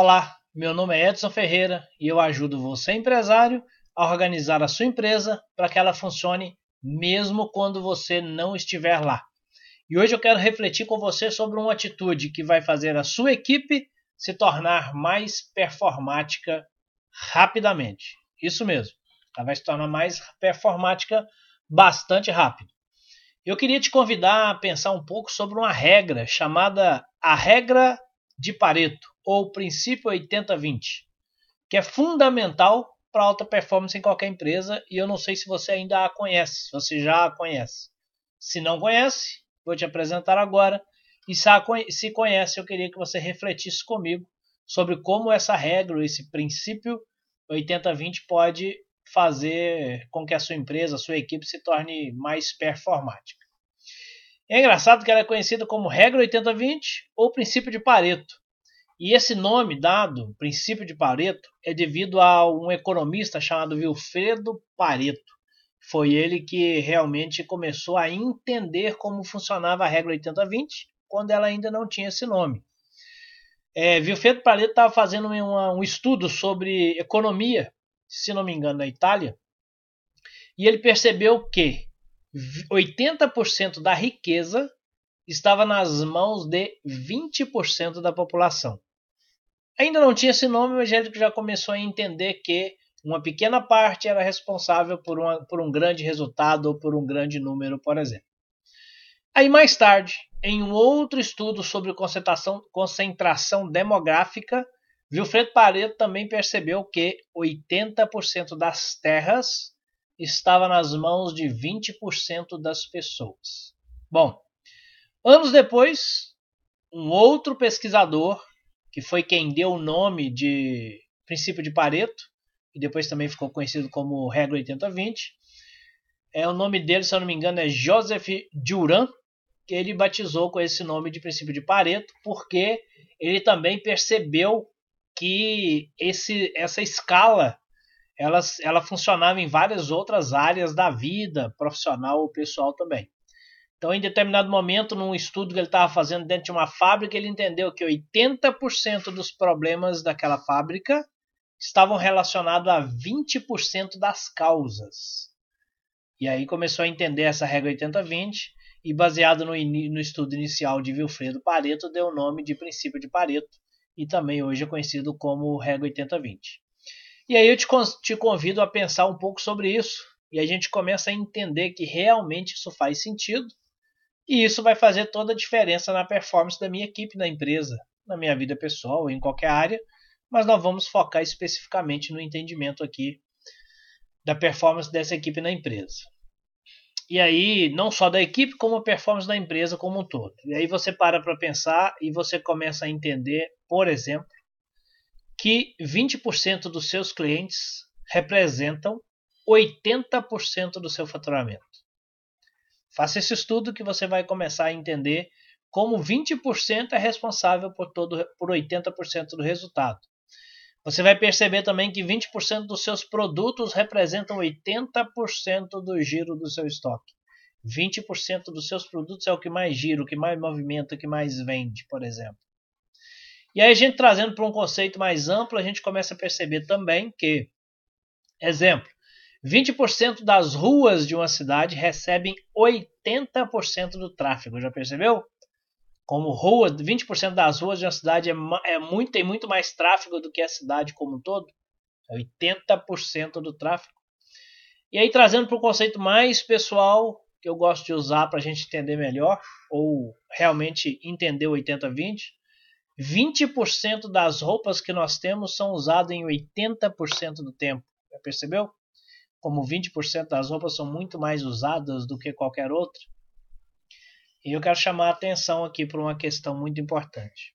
Olá, meu nome é Edson Ferreira e eu ajudo você, empresário, a organizar a sua empresa para que ela funcione mesmo quando você não estiver lá. E hoje eu quero refletir com você sobre uma atitude que vai fazer a sua equipe se tornar mais performática rapidamente. Isso mesmo, ela vai se tornar mais performática bastante rápido. Eu queria te convidar a pensar um pouco sobre uma regra chamada a regra de Pareto, ou princípio 80-20, que é fundamental para alta performance em qualquer empresa, e eu não sei se você ainda a conhece, você já a conhece. Se não conhece, vou te apresentar agora, e se conhece, eu queria que você refletisse comigo sobre como essa regra, esse princípio 80-20 pode fazer com que a sua empresa, a sua equipe se torne mais performática. É engraçado que ela é conhecida como regra 80-20 ou princípio de Pareto. E esse nome dado, princípio de Pareto, é devido a um economista chamado Vilfredo Pareto. Foi ele que realmente começou a entender como funcionava a regra 80-20, quando ela ainda não tinha esse nome. Vilfredo Pareto estava fazendo um estudo sobre economia, se não me engano, na Itália, e ele percebeu que 80% da riqueza estava nas mãos de 20% da população. Ainda não tinha esse nome, mas ele já começou a entender que uma pequena parte era responsável por um grande resultado ou por um grande número, por exemplo. Aí mais tarde, em um outro estudo sobre concentração demográfica, Vilfredo Pareto também percebeu que 80% das terras estava nas mãos de 20% das pessoas. Bom, anos depois, um outro pesquisador, que foi quem deu o nome de princípio de Pareto, e depois também ficou conhecido como regra 80-20, o nome dele, se eu não me engano, é Joseph Juran, que ele batizou com esse nome de princípio de Pareto, porque ele também percebeu que essa escala ela funcionava em várias outras áreas da vida, profissional ou pessoal também. Então, em determinado momento, num estudo que ele estava fazendo dentro de uma fábrica, ele entendeu que 80% dos problemas daquela fábrica estavam relacionados a 20% das causas. E aí começou a entender essa regra 80-20 e, baseado no estudo inicial de Vilfredo Pareto, deu o nome de princípio de Pareto e também hoje é conhecido como regra 80-20. E aí eu te convido a pensar um pouco sobre isso e a gente começa a entender que realmente isso faz sentido. E isso vai fazer toda a diferença na performance da minha equipe, na empresa, na minha vida pessoal, em qualquer área. Mas nós vamos focar especificamente no entendimento aqui da performance dessa equipe na empresa. E aí, não só da equipe, como a performance da empresa como um todo. E aí você para pensar e você começa a entender, por exemplo, que 20% dos seus clientes representam 80% do seu faturamento. Faça esse estudo que você vai começar a entender como 20% é responsável por 80% do resultado. Você vai perceber também que 20% dos seus produtos representam 80% do giro do seu estoque. 20% dos seus produtos é o que mais gira, o que mais movimenta, o que mais vende, por exemplo. E aí a gente trazendo para um conceito mais amplo, a gente começa a perceber também que, exemplo, 20% das ruas de uma cidade recebem 80% do tráfego. Já percebeu? Como 20% das ruas de uma cidade tem muito mais tráfego do que a cidade como um todo. É 80% do tráfego. E aí trazendo para um conceito mais pessoal, que eu gosto de usar para a gente entender melhor, ou realmente entender 80-20, 20% das roupas que nós temos são usadas em 80% do tempo. Já percebeu? Como 20% das roupas são muito mais usadas do que qualquer outra. E eu quero chamar a atenção aqui para uma questão muito importante.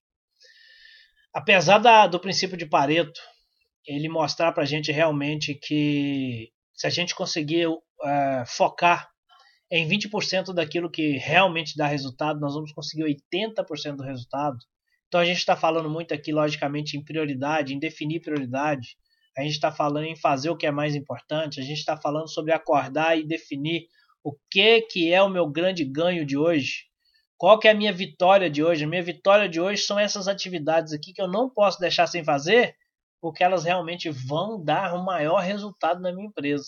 Apesar do princípio de Pareto, ele mostrar para a gente realmente que se a gente conseguir focar em 20% daquilo que realmente dá resultado, nós vamos conseguir 80% do resultado. Então a gente está falando muito aqui, logicamente, em prioridade, em definir prioridade. A gente está falando em fazer o que é mais importante. A gente está falando sobre acordar e definir o que é o meu grande ganho de hoje. Qual que é a minha vitória de hoje? A minha vitória de hoje são essas atividades aqui que eu não posso deixar sem fazer, porque elas realmente vão dar o maior resultado na minha empresa.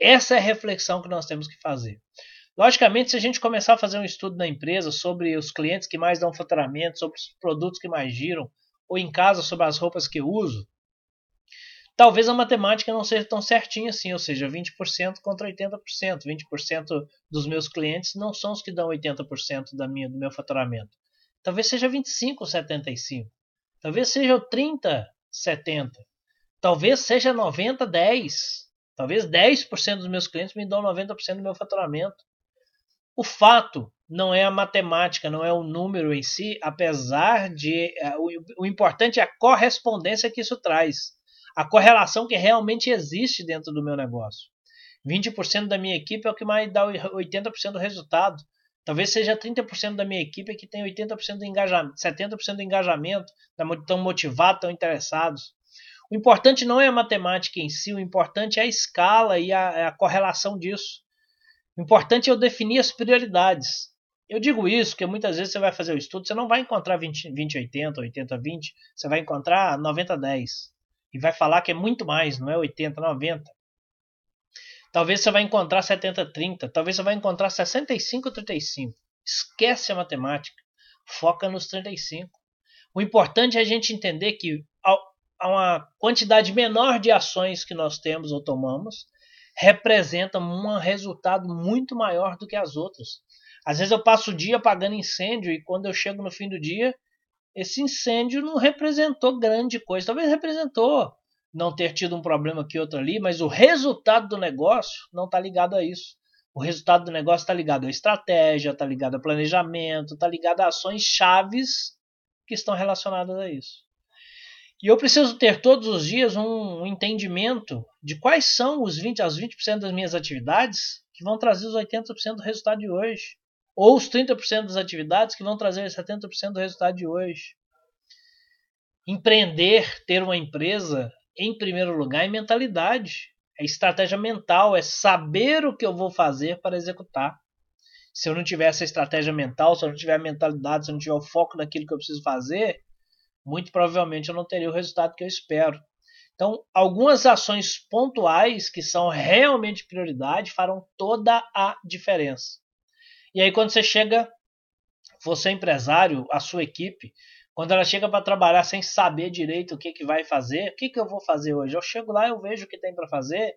Essa é a reflexão que nós temos que fazer. Logicamente, se a gente começar a fazer um estudo na empresa sobre os clientes que mais dão faturamento, sobre os produtos que mais giram, ou em casa sobre as roupas que eu uso, talvez a matemática não seja tão certinha assim, ou seja, 20% contra 80%. 20% dos meus clientes não são os que dão 80% do meu faturamento. Talvez seja 25, 75. Talvez seja 30, 70. Talvez seja 90, 10. Talvez 10% dos meus clientes me dão 90% do meu faturamento. O fato não é a matemática, não é o número em si, apesar de... O importante é a correspondência que isso traz. A correlação que realmente existe dentro do meu negócio. 20% da minha equipe é o que mais dá 80% do resultado. Talvez seja 30% da minha equipe que tem 80% do engajamento, 70% do engajamento, estão motivados, estão interessados. O importante não é a matemática em si, o importante é a escala e a correlação disso. O importante é eu definir as prioridades. Eu digo isso porque muitas vezes você vai fazer o estudo, você não vai encontrar 20-80, 80-20, você vai encontrar 90-10. E vai falar que é muito mais, não é 80-90. Talvez você vai encontrar 70-30, talvez você vai encontrar 65-35. Esquece a matemática, foca nos 35. O importante é a gente entender que a uma quantidade menor de ações que nós temos ou tomamos, representa um resultado muito maior do que as outras. Às vezes eu passo o dia apagando incêndio e quando eu chego no fim do dia, esse incêndio não representou grande coisa. Talvez representou não ter tido um problema aqui, outro ali, mas o resultado do negócio não está ligado a isso. O resultado do negócio está ligado à estratégia, está ligado ao planejamento, está ligado a ações chaves que estão relacionadas a isso. E eu preciso ter todos os dias um entendimento de quais são os 20% das minhas atividades que vão trazer os 80% do resultado de hoje. Ou os 30% das atividades que vão trazer 70% do resultado de hoje. Empreender, ter uma empresa, em primeiro lugar, é mentalidade. É estratégia mental, é saber o que eu vou fazer para executar. Se eu não tiver essa estratégia mental, se eu não tiver a mentalidade, se eu não tiver o foco naquilo que eu preciso fazer, muito provavelmente eu não teria o resultado que eu espero. Então, algumas ações pontuais que são realmente prioridade farão toda a diferença. E aí quando você chega, você empresário, a sua equipe, quando ela chega para trabalhar sem saber direito o que vai fazer, o que eu vou fazer hoje? Eu chego lá, eu vejo o que tem para fazer,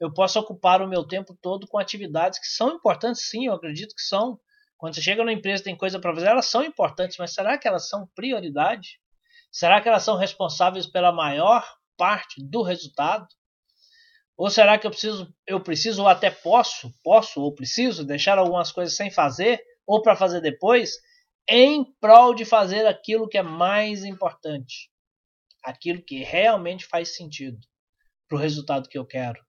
eu posso ocupar o meu tempo todo com atividades que são importantes sim, eu acredito que são. Quando você chega numa empresa tem coisa para fazer, elas são importantes, mas será que elas são prioridade? Será que elas são responsáveis pela maior parte do resultado? Ou será que eu preciso ou até posso ou preciso deixar algumas coisas sem fazer ou para fazer depois em prol de fazer aquilo que é mais importante, aquilo que realmente faz sentido para o resultado que eu quero.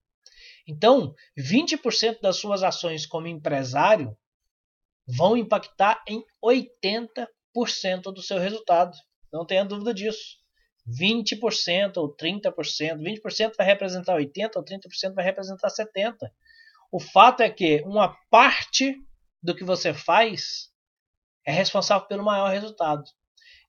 Então, 20% das suas ações como empresário vão impactar em 80% do seu resultado. Não tenha dúvida disso. 20% ou 30%, 20% vai representar 80% ou 30% vai representar 70%. O fato é que uma parte do que você faz é responsável pelo maior resultado.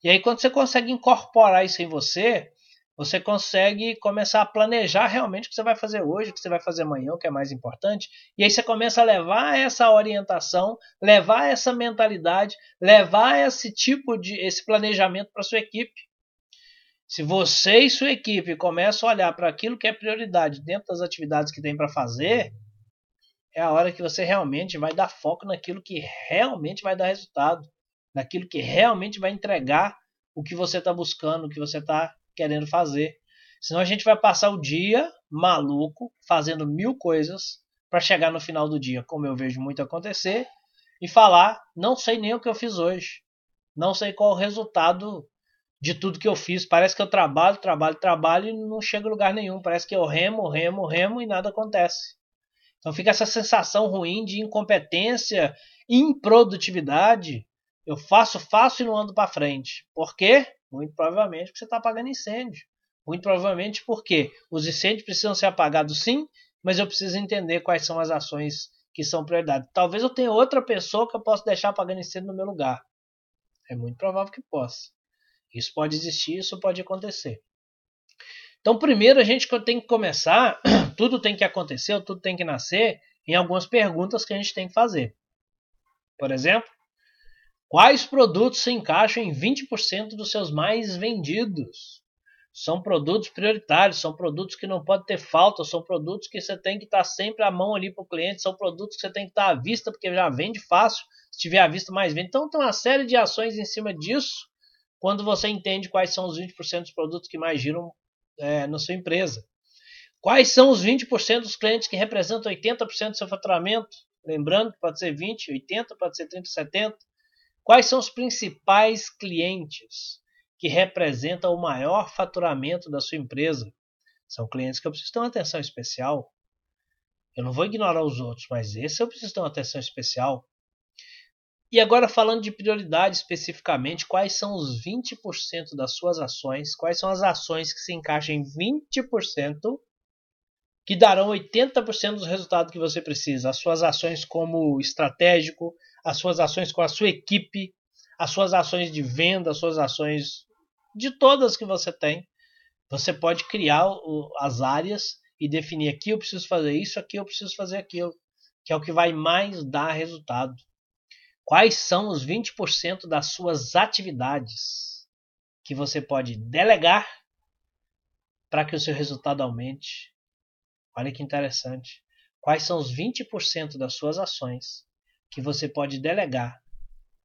E aí quando você consegue incorporar isso em você, você consegue começar a planejar realmente o que você vai fazer hoje, o que você vai fazer amanhã, o que é mais importante. E aí você começa a levar essa orientação, levar essa mentalidade, levar esse planejamento para sua equipe. Se você e sua equipe começam a olhar para aquilo que é prioridade dentro das atividades que tem para fazer, é a hora que você realmente vai dar foco naquilo que realmente vai dar resultado, naquilo que realmente vai entregar o que você está buscando, o que você está querendo fazer. Senão a gente vai passar o dia maluco, fazendo mil coisas, para chegar no final do dia, como eu vejo muito acontecer, e falar, não sei nem o que eu fiz hoje, não sei qual o resultado de tudo que eu fiz, parece que eu trabalho e não chego a lugar nenhum, parece que eu remo e nada acontece. Então fica essa sensação ruim de incompetência, improdutividade, eu faço e não ando para frente. Por quê? Muito provavelmente porque você está apagando incêndio, muito provavelmente porque os incêndios precisam ser apagados sim, mas eu preciso entender quais são as ações que são prioridade. Talvez eu tenha outra pessoa que eu possa deixar pagando incêndio no meu lugar. É muito provável que possa. Isso pode existir, isso pode acontecer. Então, primeiro, a gente tem que começar, tudo tem que acontecer, tudo tem que nascer, em algumas perguntas que a gente tem que fazer. Por exemplo, quais produtos se encaixam em 20% dos seus mais vendidos? São produtos prioritários, são produtos que não podem ter falta, são produtos que você tem que estar sempre à mão ali para o cliente, são produtos que você tem que estar à vista, porque já vende fácil, se tiver à vista mais vende. Então tem uma série de ações em cima disso, quando você entende quais são os 20% dos produtos que mais giram na sua empresa. Quais são os 20% dos clientes que representam 80% do seu faturamento? Lembrando que pode ser 20, 80, pode ser 30, 70. Quais são os principais clientes que representam o maior faturamento da sua empresa? São clientes que eu preciso ter uma atenção especial. Eu não vou ignorar os outros, mas esse eu preciso ter uma atenção especial. E agora falando de prioridade especificamente, quais são os 20% das suas ações? Quais são as ações que se encaixam em 20% que darão 80% dos resultados que você precisa? As suas ações como estratégico, as suas ações com a sua equipe, as suas ações de venda, as suas ações de todas que você tem. Você pode criar as áreas e definir aqui eu preciso fazer isso, aqui eu preciso fazer aquilo, que é o que vai mais dar resultado. Quais são os 20% das suas atividades que você pode delegar para que o seu resultado aumente? Olha que interessante. Quais são os 20% das suas ações que você pode delegar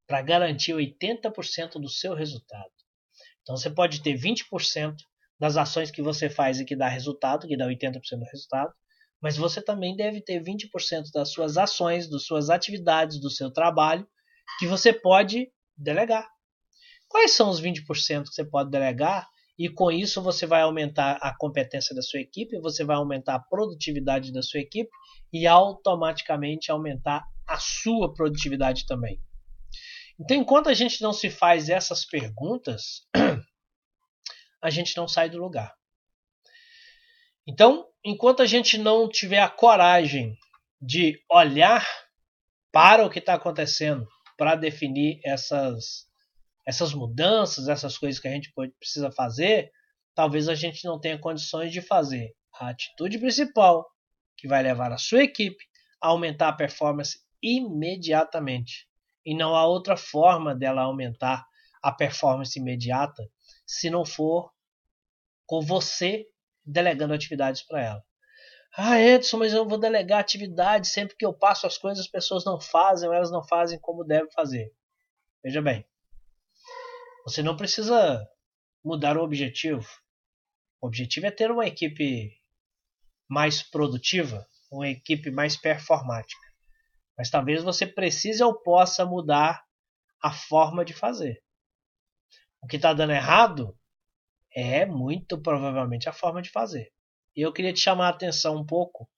para garantir 80% do seu resultado? Então você pode ter 20% das ações que você faz e que dá resultado, que dá 80% do resultado, mas você também deve ter 20% das suas ações, das suas atividades, do seu trabalho, que você pode delegar. Quais são os 20% que você pode delegar? E com isso você vai aumentar a competência da sua equipe, você vai aumentar a produtividade da sua equipe e automaticamente aumentar a sua produtividade também. Então, enquanto a gente não se faz essas perguntas, a gente não sai do lugar. Então, enquanto a gente não tiver a coragem de olhar para o que está acontecendo, para definir essas mudanças, essas coisas que a gente precisa fazer, talvez a gente não tenha condições de fazer a atitude principal que vai levar a sua equipe a aumentar a performance imediatamente. E não há outra forma dela aumentar a performance imediata se não for com você delegando atividades para ela. Ah, Edson, mas eu vou delegar atividades. Sempre que eu passo as coisas, as pessoas não fazem, elas não fazem como devem fazer. Veja bem, você não precisa mudar o objetivo. O objetivo é ter uma equipe mais produtiva, uma equipe mais performática. Mas talvez você precise ou possa mudar a forma de fazer. O que está dando errado é muito provavelmente a forma de fazer. E eu queria te chamar a atenção um pouco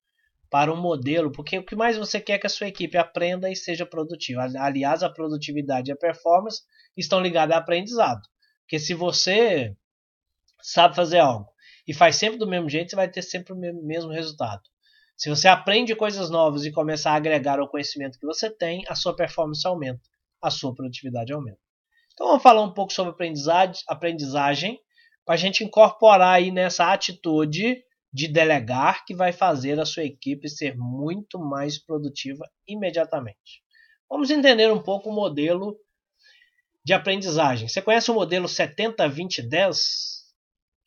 para um modelo, porque o que mais você quer é que a sua equipe aprenda e seja produtiva. Aliás, a produtividade e a performance estão ligadas ao aprendizado. Porque se você sabe fazer algo e faz sempre do mesmo jeito, você vai ter sempre o mesmo resultado. Se você aprende coisas novas e começa a agregar ao conhecimento que você tem, a sua performance aumenta, a sua produtividade aumenta. Então vamos falar um pouco sobre aprendizagem para a gente incorporar aí nessa atitude de delegar que vai fazer a sua equipe ser muito mais produtiva imediatamente. Vamos entender um pouco o modelo de aprendizagem. Você conhece o modelo 70-20-10?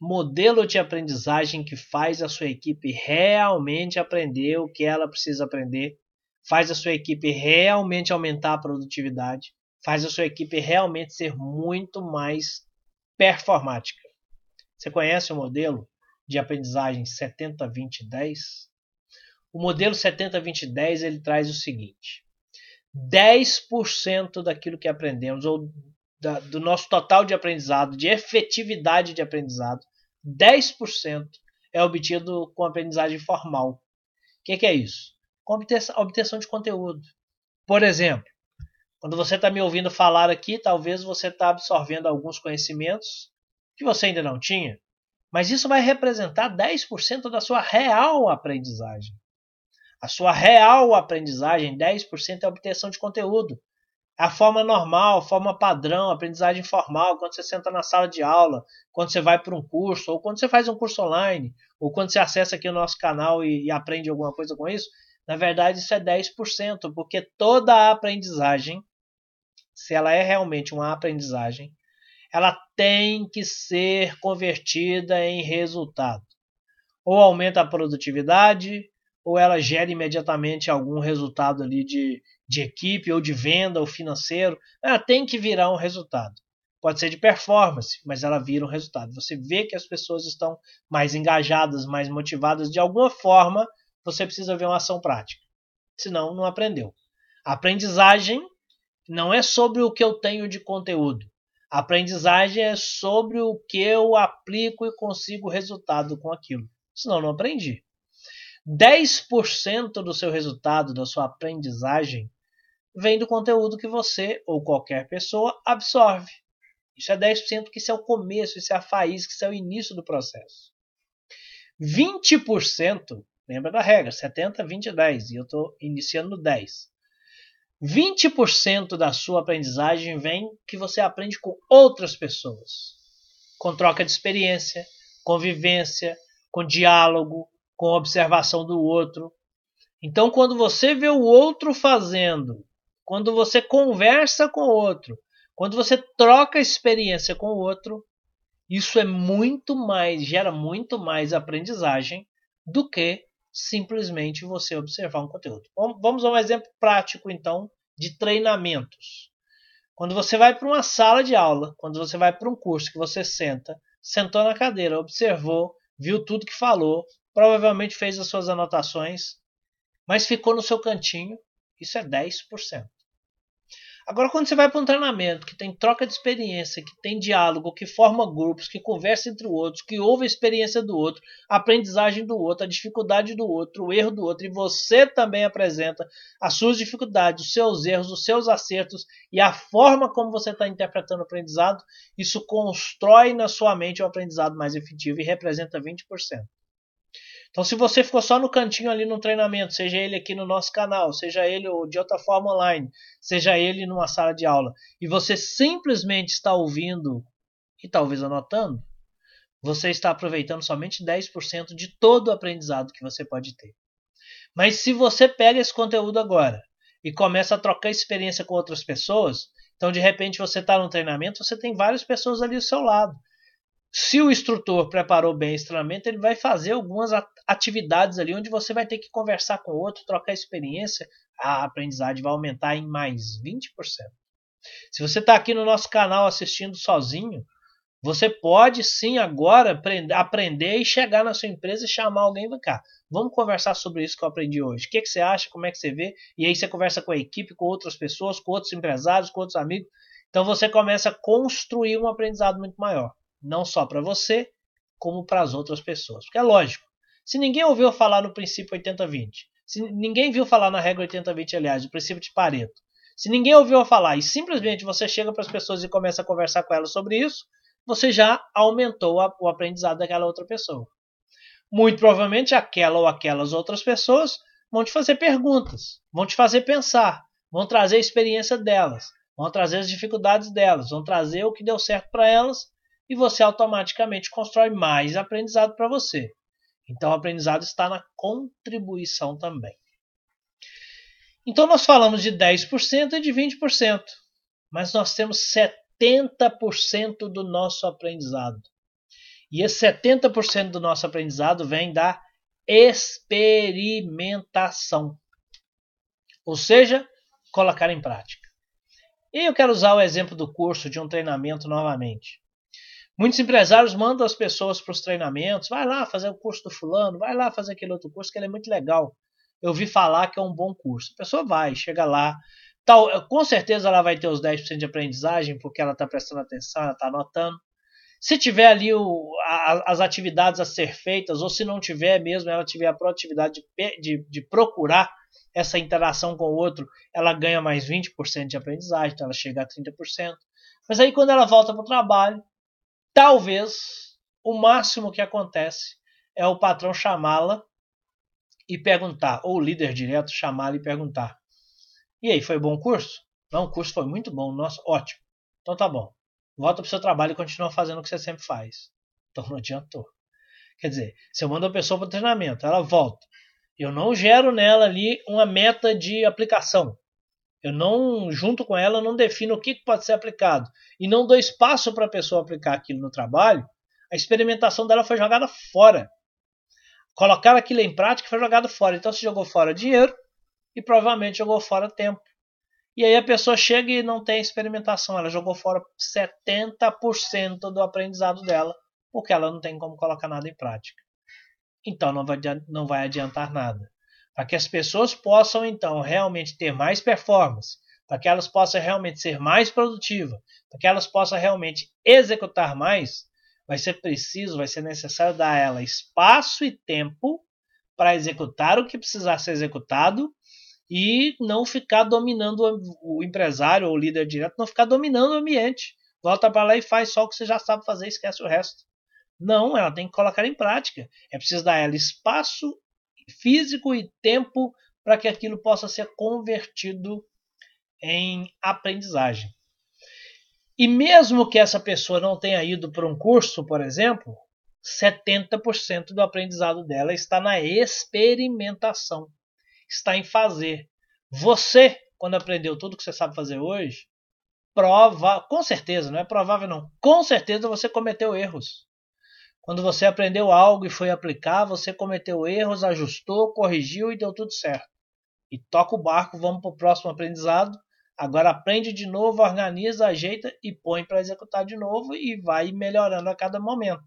Modelo de aprendizagem que faz a sua equipe realmente aprender o que ela precisa aprender, faz a sua equipe realmente aumentar a produtividade, faz a sua equipe realmente ser muito mais performática. Você conhece o modelo de aprendizagem 70-20-10? O modelo 70-20-10 ele traz o seguinte: 10% daquilo que aprendemos, ou do nosso total de aprendizado, de efetividade de aprendizado, 10% é obtido com aprendizagem formal. O que é isso? Com obtenção de conteúdo. Por exemplo, quando você está me ouvindo falar aqui, talvez você está absorvendo alguns conhecimentos que você ainda não tinha, mas isso vai representar 10% da sua real aprendizagem. A sua real aprendizagem, 10%, é a obtenção de conteúdo. A forma normal, a forma padrão, a aprendizagem formal, quando você senta na sala de aula, quando você vai para um curso, ou quando você faz um curso online, ou quando você acessa aqui o nosso canal e aprende alguma coisa com isso, na verdade isso é 10%, porque toda a aprendizagem, se ela é realmente uma aprendizagem, ela tem que ser convertida em resultado. Ou aumenta a produtividade, ou ela gera imediatamente algum resultado ali de equipe, ou de venda, ou financeiro. Ela tem que virar um resultado. Pode ser de performance, mas ela vira um resultado. Você vê que as pessoas estão mais engajadas, mais motivadas. De alguma forma, você precisa ver uma ação prática. Senão, não aprendeu. A aprendizagem não é sobre o que eu tenho de conteúdo. A aprendizagem é sobre o que eu aplico e consigo resultado com aquilo. Senão, não aprendi. 10% do seu resultado, da sua aprendizagem, vem do conteúdo que você ou qualquer pessoa absorve. Isso é 10%, que isso é o começo, isso é a raiz, que isso é o início do processo. 20%, lembra da regra, 70, 20, 10, e eu estou iniciando no 10. 20% da sua aprendizagem vem que você aprende com outras pessoas, com troca de experiência, convivência, com diálogo, com observação do outro. Então, quando você vê o outro fazendo, quando você conversa com o outro, quando você troca experiência com o outro, isso é muito mais, gera muito mais aprendizagem do que simplesmente você observar um conteúdo. Vamos a um exemplo prático, então, de treinamentos. Quando você vai para uma sala de aula, quando você vai para um curso que você sentou na cadeira, observou, viu tudo que falou, provavelmente fez as suas anotações, mas ficou no seu cantinho, isso é 10%. Agora, quando você vai para um treinamento que tem troca de experiência, que tem diálogo, que forma grupos, que conversa entre outros, que ouve a experiência do outro, a aprendizagem do outro, a dificuldade do outro, o erro do outro, e você também apresenta as suas dificuldades, os seus erros, os seus acertos e a forma como você está interpretando o aprendizado, isso constrói na sua mente um aprendizado mais efetivo e representa 20%. Então, se você ficou só no cantinho ali no treinamento, seja ele aqui no nosso canal, seja ele de outra forma online, seja ele numa sala de aula, e você simplesmente está ouvindo e talvez anotando, você está aproveitando somente 10% de todo o aprendizado que você pode ter. Mas se você pega esse conteúdo agora e começa a trocar experiência com outras pessoas, então de repente você está no treinamento, você tem várias pessoas ali ao seu lado. Se o instrutor preparou bem esse treinamento, ele vai fazer algumas atividades ali onde você vai ter que conversar com o outro, trocar experiência, a aprendizagem vai aumentar em mais 20%. Se você está aqui no nosso canal assistindo sozinho, você pode sim agora aprender e chegar na sua empresa e chamar alguém, vem cá, vamos conversar sobre isso que eu aprendi hoje. O que você acha, como é que você vê? E aí você conversa com a equipe, com outras pessoas, com outros empresários, com outros amigos. Então você começa a construir um aprendizado muito maior. Não só para você, como para as outras pessoas. Porque é lógico, se ninguém ouviu falar no princípio 80-20, se ninguém viu falar na regra 80-20, aliás, o princípio de Pareto, se ninguém ouviu falar e simplesmente você chega para as pessoas e começa a conversar com elas sobre isso, você já aumentou o aprendizado daquela outra pessoa. Muito provavelmente aquela ou aquelas outras pessoas vão te fazer perguntas, vão te fazer pensar, vão trazer a experiência delas, vão trazer as dificuldades delas, vão trazer o que deu certo para elas, e você automaticamente constrói mais aprendizado para você. Então, o aprendizado está na contribuição também. Então, nós falamos de 10% e de 20%, mas nós temos 70% do nosso aprendizado. E esse 70% do nosso aprendizado vem da experimentação, ou seja, colocar em prática. E eu quero usar o exemplo do curso de um treinamento novamente. Muitos empresários mandam as pessoas para os treinamentos, vai lá fazer o curso do fulano, vai lá fazer aquele outro curso que ele é muito legal. Eu ouvi falar que é um bom curso. A pessoa vai, chega lá, com certeza ela vai ter os 10% de aprendizagem porque ela está prestando atenção, ela está anotando. Se tiver ali as atividades a ser feitas, ou se não tiver mesmo, ela tiver a proatividade de procurar essa interação com o outro, ela ganha mais 20% de aprendizagem, então ela chega a 30%. Mas aí quando ela volta para o trabalho, talvez o máximo que acontece é o patrão chamá-la e perguntar, ou o líder direto chamá-lo e perguntar. E aí, foi bom o curso? Não, o curso foi muito bom, nossa, ótimo. Então tá bom, volta para o seu trabalho e continua fazendo o que você sempre faz. Então não adiantou. Quer dizer, se eu mando a pessoa para o treinamento, ela volta. Eu não gero nela ali uma meta de aplicação. Eu não, junto com ela, não defino o que pode ser aplicado. E não dou espaço para a pessoa aplicar aquilo no trabalho. A experimentação dela foi jogada fora. Colocar aquilo em prática foi jogado fora. Então se jogou fora dinheiro e provavelmente jogou fora tempo. E aí a pessoa chega e não tem experimentação. Ela jogou fora 70% do aprendizado dela, porque ela não tem como colocar nada em prática. Então não vai adiantar nada. Para que as pessoas possam, então, realmente ter mais performance, para que elas possam realmente ser mais produtivas, para que elas possam realmente executar mais, vai ser preciso, vai ser necessário dar a ela espaço e tempo para executar o que precisar ser executado e não ficar dominando o empresário ou o líder direto, não ficar dominando o ambiente. Volta para lá e faz só o que você já sabe fazer e esquece o resto. Não, ela tem que colocar em prática. É preciso dar a ela espaço físico e tempo para que aquilo possa ser convertido em aprendizagem. E mesmo que essa pessoa não tenha ido para um curso, por exemplo, 70% do aprendizado dela está na experimentação, está em fazer. Você, quando aprendeu tudo que você sabe fazer hoje, com certeza, não é provável não, com certeza você cometeu erros. Quando você aprendeu algo e foi aplicar, você cometeu erros, ajustou, corrigiu e deu tudo certo. E toca o barco, vamos para o próximo aprendizado. Agora aprende de novo, organiza, ajeita e põe para executar de novo e vai melhorando a cada momento.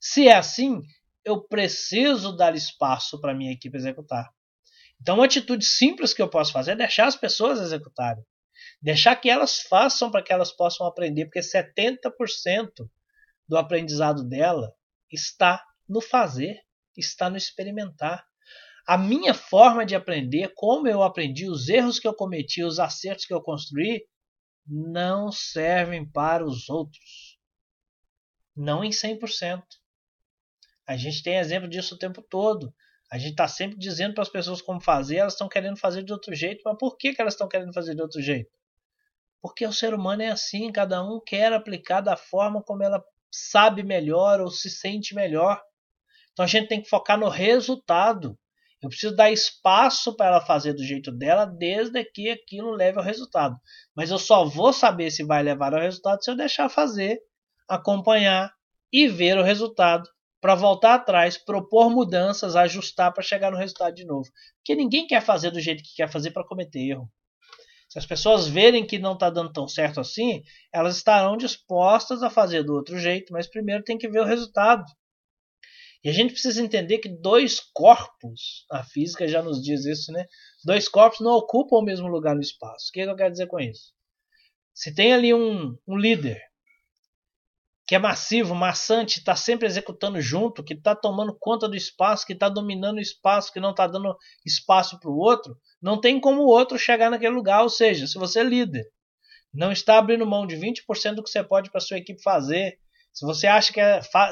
Se é assim, eu preciso dar espaço para a minha equipe executar. Então uma atitude simples que eu posso fazer é deixar as pessoas executarem. Deixar que elas façam para que elas possam aprender, porque 70% do aprendizado dela está no fazer, está no experimentar. A minha forma de aprender, como eu aprendi, os erros que eu cometi, os acertos que eu construí, não servem para os outros. Não em 100%. A gente tem exemplo disso o tempo todo. A gente está sempre dizendo para as pessoas como fazer, elas estão querendo fazer de outro jeito. Mas por que elas estão querendo fazer de outro jeito? Porque o ser humano é assim, cada um quer aplicar da forma como ela sabe melhor ou se sente melhor. Então a gente tem que focar no resultado. Eu preciso dar espaço para ela fazer do jeito dela, desde que aquilo leve ao resultado. Mas eu só vou saber se vai levar ao resultado se eu deixar fazer, acompanhar e ver o resultado, para voltar atrás, propor mudanças, ajustar para chegar no resultado de novo. Porque ninguém quer fazer do jeito que quer fazer para cometer erro. Se as pessoas verem que não está dando tão certo assim, elas estarão dispostas a fazer do outro jeito, mas primeiro tem que ver o resultado. E a gente precisa entender que dois corpos, a física já nos diz isso, né? Dois corpos não ocupam o mesmo lugar no espaço. O que eu quero dizer com isso? Se tem ali um líder que é massivo, maçante, está sempre executando junto, que está tomando conta do espaço, que está dominando o espaço, que não está dando espaço para o outro, não tem como o outro chegar naquele lugar. Ou seja, se você é líder, não está abrindo mão de 20% do que você pode para sua equipe fazer, se você acha que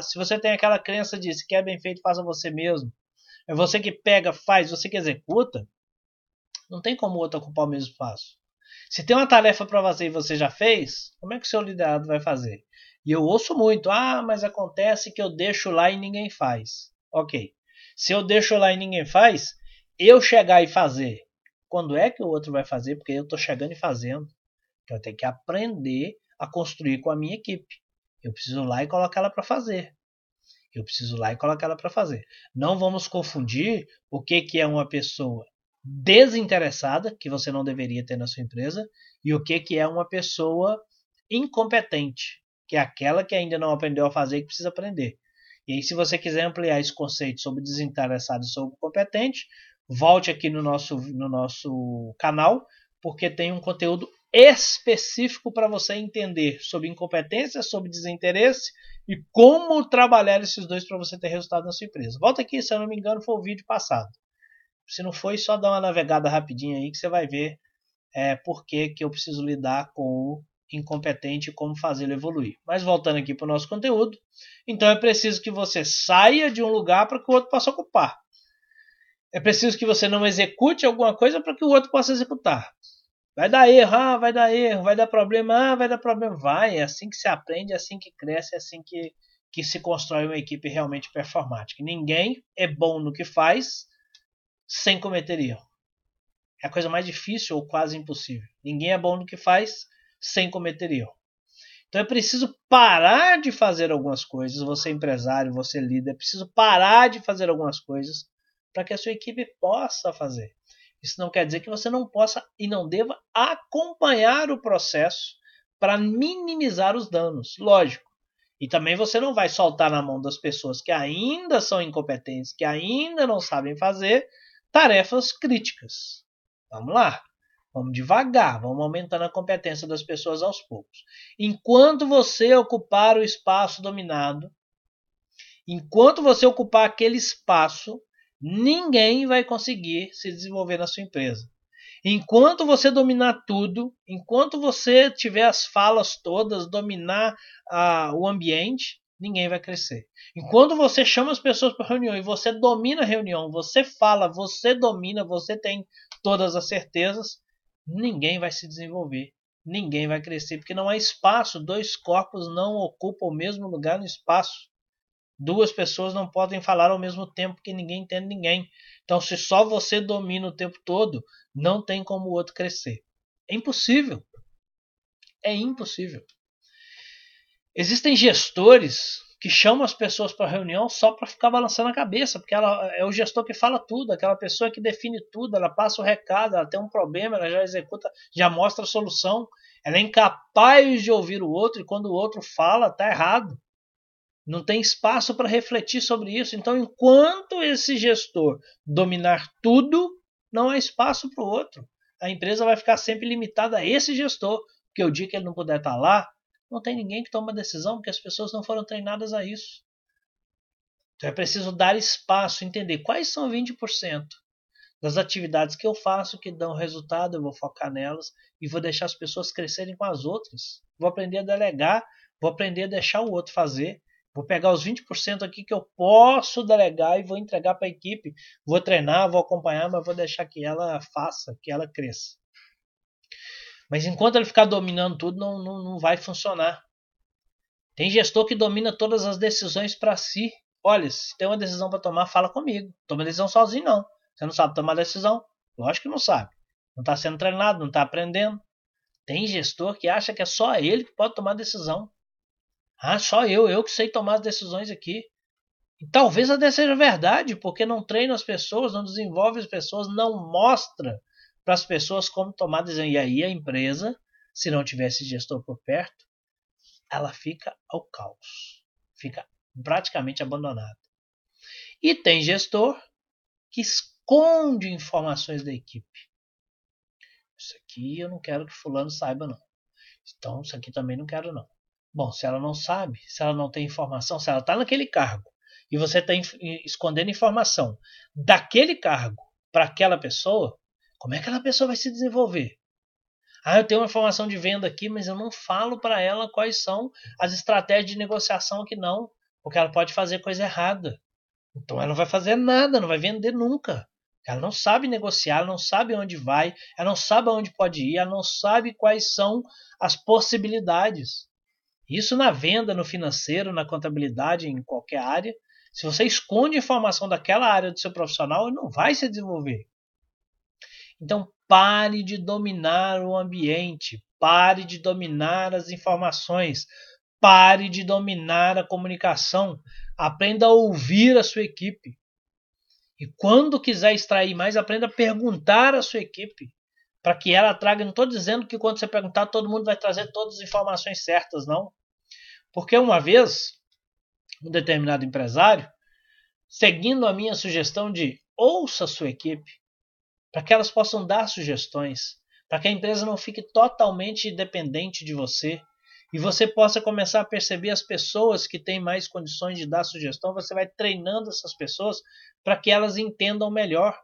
se você tem aquela crença de se quer bem feito, faça você mesmo, é você que pega, faz, você que executa, não tem como o outro ocupar o mesmo espaço. Se tem uma tarefa para você e você já fez, como é que o seu liderado vai fazer? E eu ouço muito, mas acontece que eu deixo lá e ninguém faz. Ok, se eu deixo lá e ninguém faz, eu chegar e fazer, quando é que o outro vai fazer? Porque eu estou chegando e fazendo. Então eu tenho que aprender a construir com a minha equipe. Eu preciso ir lá e colocar ela para fazer. Não vamos confundir o que é uma pessoa desinteressada, que você não deveria ter na sua empresa, e o que é uma pessoa incompetente, que é aquela que ainda não aprendeu a fazer e que precisa aprender. E aí, se você quiser ampliar esse conceito sobre desinteressado e sobre competente, volte aqui no nosso canal, porque tem um conteúdo específico para você entender sobre incompetência, sobre desinteresse e como trabalhar esses dois para você ter resultado na sua empresa. Volta aqui, se eu não me engano, foi o vídeo passado. Se não foi, só dá uma navegada rapidinha aí que você vai ver por que eu preciso lidar com o incompetente e como fazê-lo evoluir. Mas voltando aqui para o nosso conteúdo, então é preciso que você saia de um lugar para que o outro possa ocupar. É preciso que você não execute alguma coisa para que o outro possa executar. Vai dar erro, vai dar erro, vai dar problema, vai dar problema. Vai, é assim que se aprende, é assim que cresce, é assim que se constrói uma equipe realmente performática. Ninguém é bom no que faz sem cometer erro. É a coisa mais difícil ou quase impossível. Ninguém é bom no que faz sem cometer erro. Então é preciso parar de fazer algumas coisas. Você é empresário, você é líder, é preciso parar de fazer algumas coisas para que a sua equipe possa fazer. Isso não quer dizer que você não possa e não deva acompanhar o processo para minimizar os danos, lógico. E também você não vai soltar na mão das pessoas que ainda são incompetentes, que ainda não sabem fazer, tarefas críticas. Vamos lá, vamos devagar, vamos aumentando a competência das pessoas aos poucos. Enquanto você ocupar o espaço dominado, enquanto você ocupar aquele espaço, ninguém vai conseguir se desenvolver na sua empresa. Enquanto você dominar tudo, enquanto você tiver as falas todas, dominar o ambiente, ninguém vai crescer. Enquanto você chama as pessoas para reunião e você domina a reunião, você fala, você domina, você tem todas as certezas, ninguém vai se desenvolver, ninguém vai crescer, porque não há espaço, dois corpos não ocupam o mesmo lugar no espaço. Duas pessoas não podem falar ao mesmo tempo porque ninguém entende ninguém. Então, se só você domina o tempo todo, não tem como o outro crescer. É impossível. É impossível. Existem gestores que chamam as pessoas para reunião só para ficar balançando a cabeça, porque ela é o gestor que fala tudo, aquela pessoa que define tudo, ela passa o recado, ela tem um problema, ela já executa, já mostra a solução. Ela é incapaz de ouvir o outro e quando o outro fala, está errado. Não tem espaço para refletir sobre isso. Então, enquanto esse gestor dominar tudo, não há espaço para o outro. A empresa vai ficar sempre limitada a esse gestor, porque o dia que ele não puder estar lá, não tem ninguém que toma decisão, porque as pessoas não foram treinadas a isso. Então, é preciso dar espaço, entender quais são 20% das atividades que eu faço, que dão resultado, eu vou focar nelas e vou deixar as pessoas crescerem com as outras. Vou aprender a delegar, vou aprender a deixar o outro fazer. Vou pegar os 20% aqui que eu posso delegar e vou entregar para a equipe. Vou treinar, vou acompanhar, mas vou deixar que ela faça, que ela cresça. Mas enquanto ele ficar dominando tudo, não vai funcionar. Tem gestor que domina todas as decisões para si. Olha, se tem uma decisão para tomar, fala comigo. Toma decisão sozinho, não. Você não sabe tomar decisão? Lógico que não sabe. Não está sendo treinado, não está aprendendo. Tem gestor que acha que é só ele que pode tomar decisão. Ah, só eu que sei tomar as decisões aqui. E talvez até seja verdade, porque não treina as pessoas, não desenvolve as pessoas, não mostra para as pessoas como tomar decisões. E aí a empresa, se não tivesse gestor por perto, ela fica ao caos. Fica praticamente abandonada. E tem gestor que esconde informações da equipe. Isso aqui eu não quero que fulano saiba, não. Então isso aqui também não quero, não. Bom, se ela não sabe, se ela não tem informação, se ela está naquele cargo e você está escondendo informação daquele cargo para aquela pessoa, como é que aquela pessoa vai se desenvolver? Ah, eu tenho uma informação de venda aqui, mas eu não falo para ela quais são as estratégias de negociação aqui não, porque ela pode fazer coisa errada. Então ela não vai fazer nada, não vai vender nunca. Ela não sabe negociar, ela não sabe onde vai, ela não sabe aonde pode ir, ela não sabe quais são as possibilidades. Isso na venda, no financeiro, na contabilidade, em qualquer área. Se você esconde informação daquela área do seu profissional, ele não vai se desenvolver. Então, pare de dominar o ambiente. Pare de dominar as informações. Pare de dominar a comunicação. Aprenda a ouvir a sua equipe. E quando quiser extrair mais, aprenda a perguntar à sua equipe. Para que ela traga, não estou dizendo que quando você perguntar, todo mundo vai trazer todas as informações certas, não. Porque uma vez, um determinado empresário, seguindo a minha sugestão de ouça a sua equipe, para que elas possam dar sugestões, para que a empresa não fique totalmente dependente de você, e você possa começar a perceber as pessoas que têm mais condições de dar sugestão, você vai treinando essas pessoas para que elas entendam melhor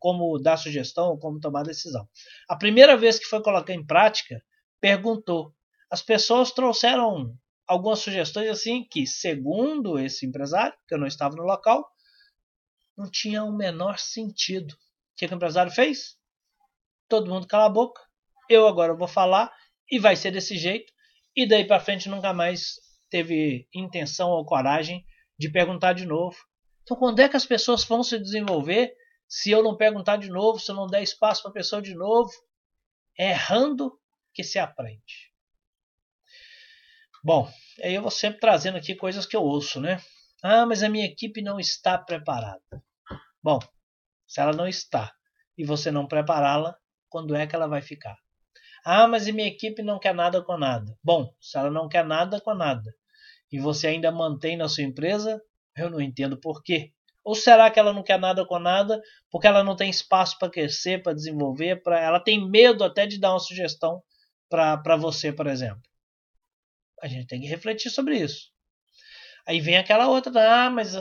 como dar sugestão ou como tomar decisão. A primeira vez que foi colocar em prática, perguntou. As pessoas trouxeram algumas sugestões assim que, segundo esse empresário, que eu não estava no local, não tinha o menor sentido. O que o empresário fez? Todo mundo cala a boca, eu agora vou falar e vai ser desse jeito. E daí para frente nunca mais teve intenção ou coragem de perguntar de novo. Então quando é que as pessoas vão se desenvolver se eu não perguntar de novo, se eu não der espaço para a pessoa de novo? É errando que se aprende. Bom, aí eu vou sempre trazendo aqui coisas que eu ouço, né? Ah, mas a minha equipe não está preparada. Bom, se ela não está e você não prepará-la, quando é que ela vai ficar? Ah, mas a minha equipe não quer nada com nada. Bom, se ela não quer nada com nada e você ainda mantém na sua empresa, eu não entendo por quê. Ou será que ela não quer nada com nada porque ela não tem espaço para crescer, para desenvolver, ela tem medo até de dar uma sugestão para você, por exemplo? A gente tem que refletir sobre isso. Aí vem aquela outra, ah, mas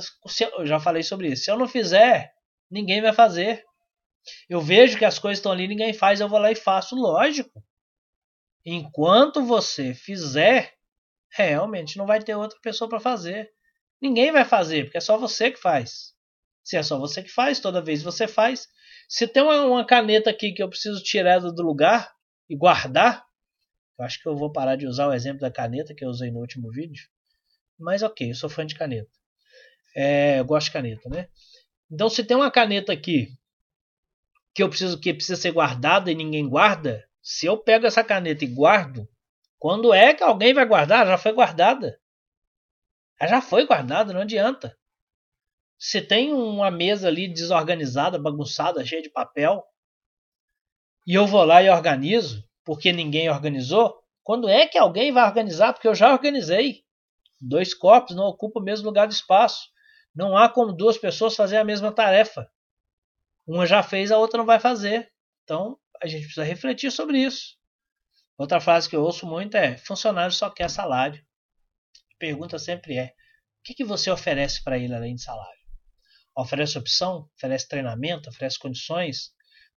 eu já falei sobre isso. Se eu não fizer, ninguém vai fazer. Eu vejo que as coisas estão ali, ninguém faz, eu vou lá e faço. Lógico. Enquanto você fizer, realmente não vai ter outra pessoa para fazer. Ninguém vai fazer, porque é só você que faz. Se é só você que faz, toda vez você faz. Se tem uma caneta aqui que eu preciso tirar do lugar e guardar, eu acho que eu vou parar de usar o exemplo da caneta que eu usei no último vídeo. Mas ok, eu sou fã de caneta. Eu gosto de caneta, né? Então se tem uma caneta aqui que precisa ser guardada e ninguém guarda, se eu pego essa caneta e guardo, quando é que alguém vai guardar? Ela já foi guardada. Ela já foi guardada, não adianta. Se tem uma mesa ali desorganizada, bagunçada, cheia de papel, e eu vou lá e organizo, porque ninguém organizou, quando é que alguém vai organizar? Porque eu já organizei. 2 corpos não ocupam o mesmo lugar do espaço. Não há como 2 pessoas fazerem a mesma tarefa. Uma já fez, a outra não vai fazer. Então, a gente precisa refletir sobre isso. Outra frase que eu ouço muito é: funcionário só quer salário. A pergunta sempre é: o que você oferece para ele além de salário? Oferece opção? Oferece treinamento? Oferece condições?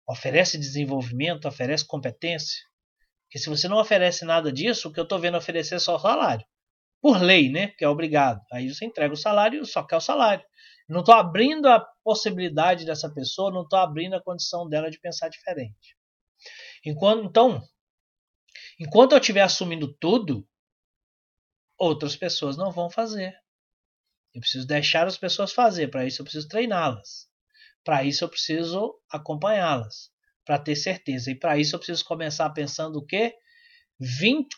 Oferece desenvolvimento? Oferece competência? Porque se você não oferece nada disso, o que eu estou vendo oferecer é só salário. Por lei, né? Porque é obrigado. Aí você entrega o salário, só quer o salário. Não estou abrindo a possibilidade dessa pessoa, não estou abrindo a condição dela de pensar diferente. Enquanto eu estiver assumindo tudo, outras pessoas não vão fazer. Eu preciso deixar as pessoas fazer. Para isso eu preciso treiná-las. Para isso eu preciso acompanhá-las, para ter certeza. E para isso eu preciso começar pensando o quê?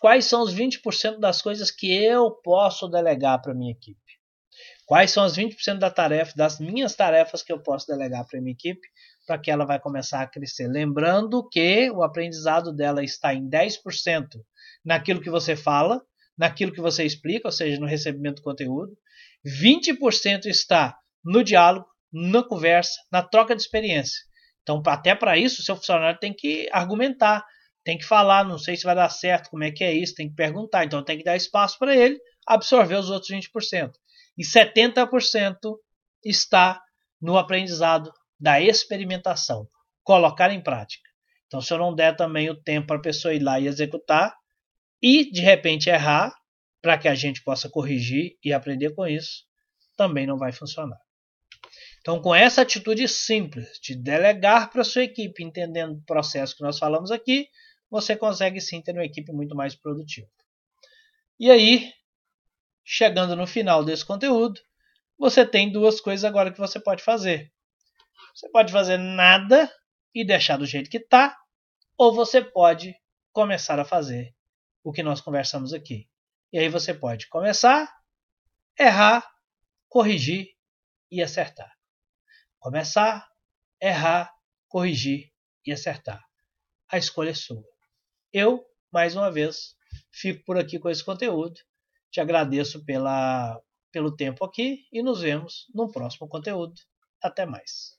Quais são os 20% das coisas que eu posso delegar para a minha equipe? Quais são as 20% das minhas tarefas que eu posso delegar para a minha equipe para que ela vai começar a crescer? Lembrando que o aprendizado dela está em 10% naquilo que você fala, naquilo que você explica, ou seja, no recebimento do conteúdo. 20% está no diálogo, na conversa, na troca de experiência. Então, até para isso, o seu funcionário tem que argumentar, tem que falar, não sei se vai dar certo, como é que é isso, tem que perguntar. Então, tem que dar espaço para ele absorver os outros 20%. E 70% está no aprendizado da experimentação, colocar em prática. Então, se eu não der também o tempo para a pessoa ir lá e executar e, de repente, errar, para que a gente possa corrigir e aprender com isso, também não vai funcionar. Então, com essa atitude simples de delegar para a sua equipe, entendendo o processo que nós falamos aqui, você consegue sim ter uma equipe muito mais produtiva. E aí, chegando no final desse conteúdo, você tem 2 coisas agora que você pode fazer. Você pode fazer nada e deixar do jeito que está, ou você pode começar a fazer o que nós conversamos aqui. E aí você pode começar, errar, corrigir e acertar. Começar, errar, corrigir e acertar. A escolha é sua. Eu, mais uma vez, fico por aqui com esse conteúdo. Te agradeço pelo tempo aqui e nos vemos no próximo conteúdo. Até mais.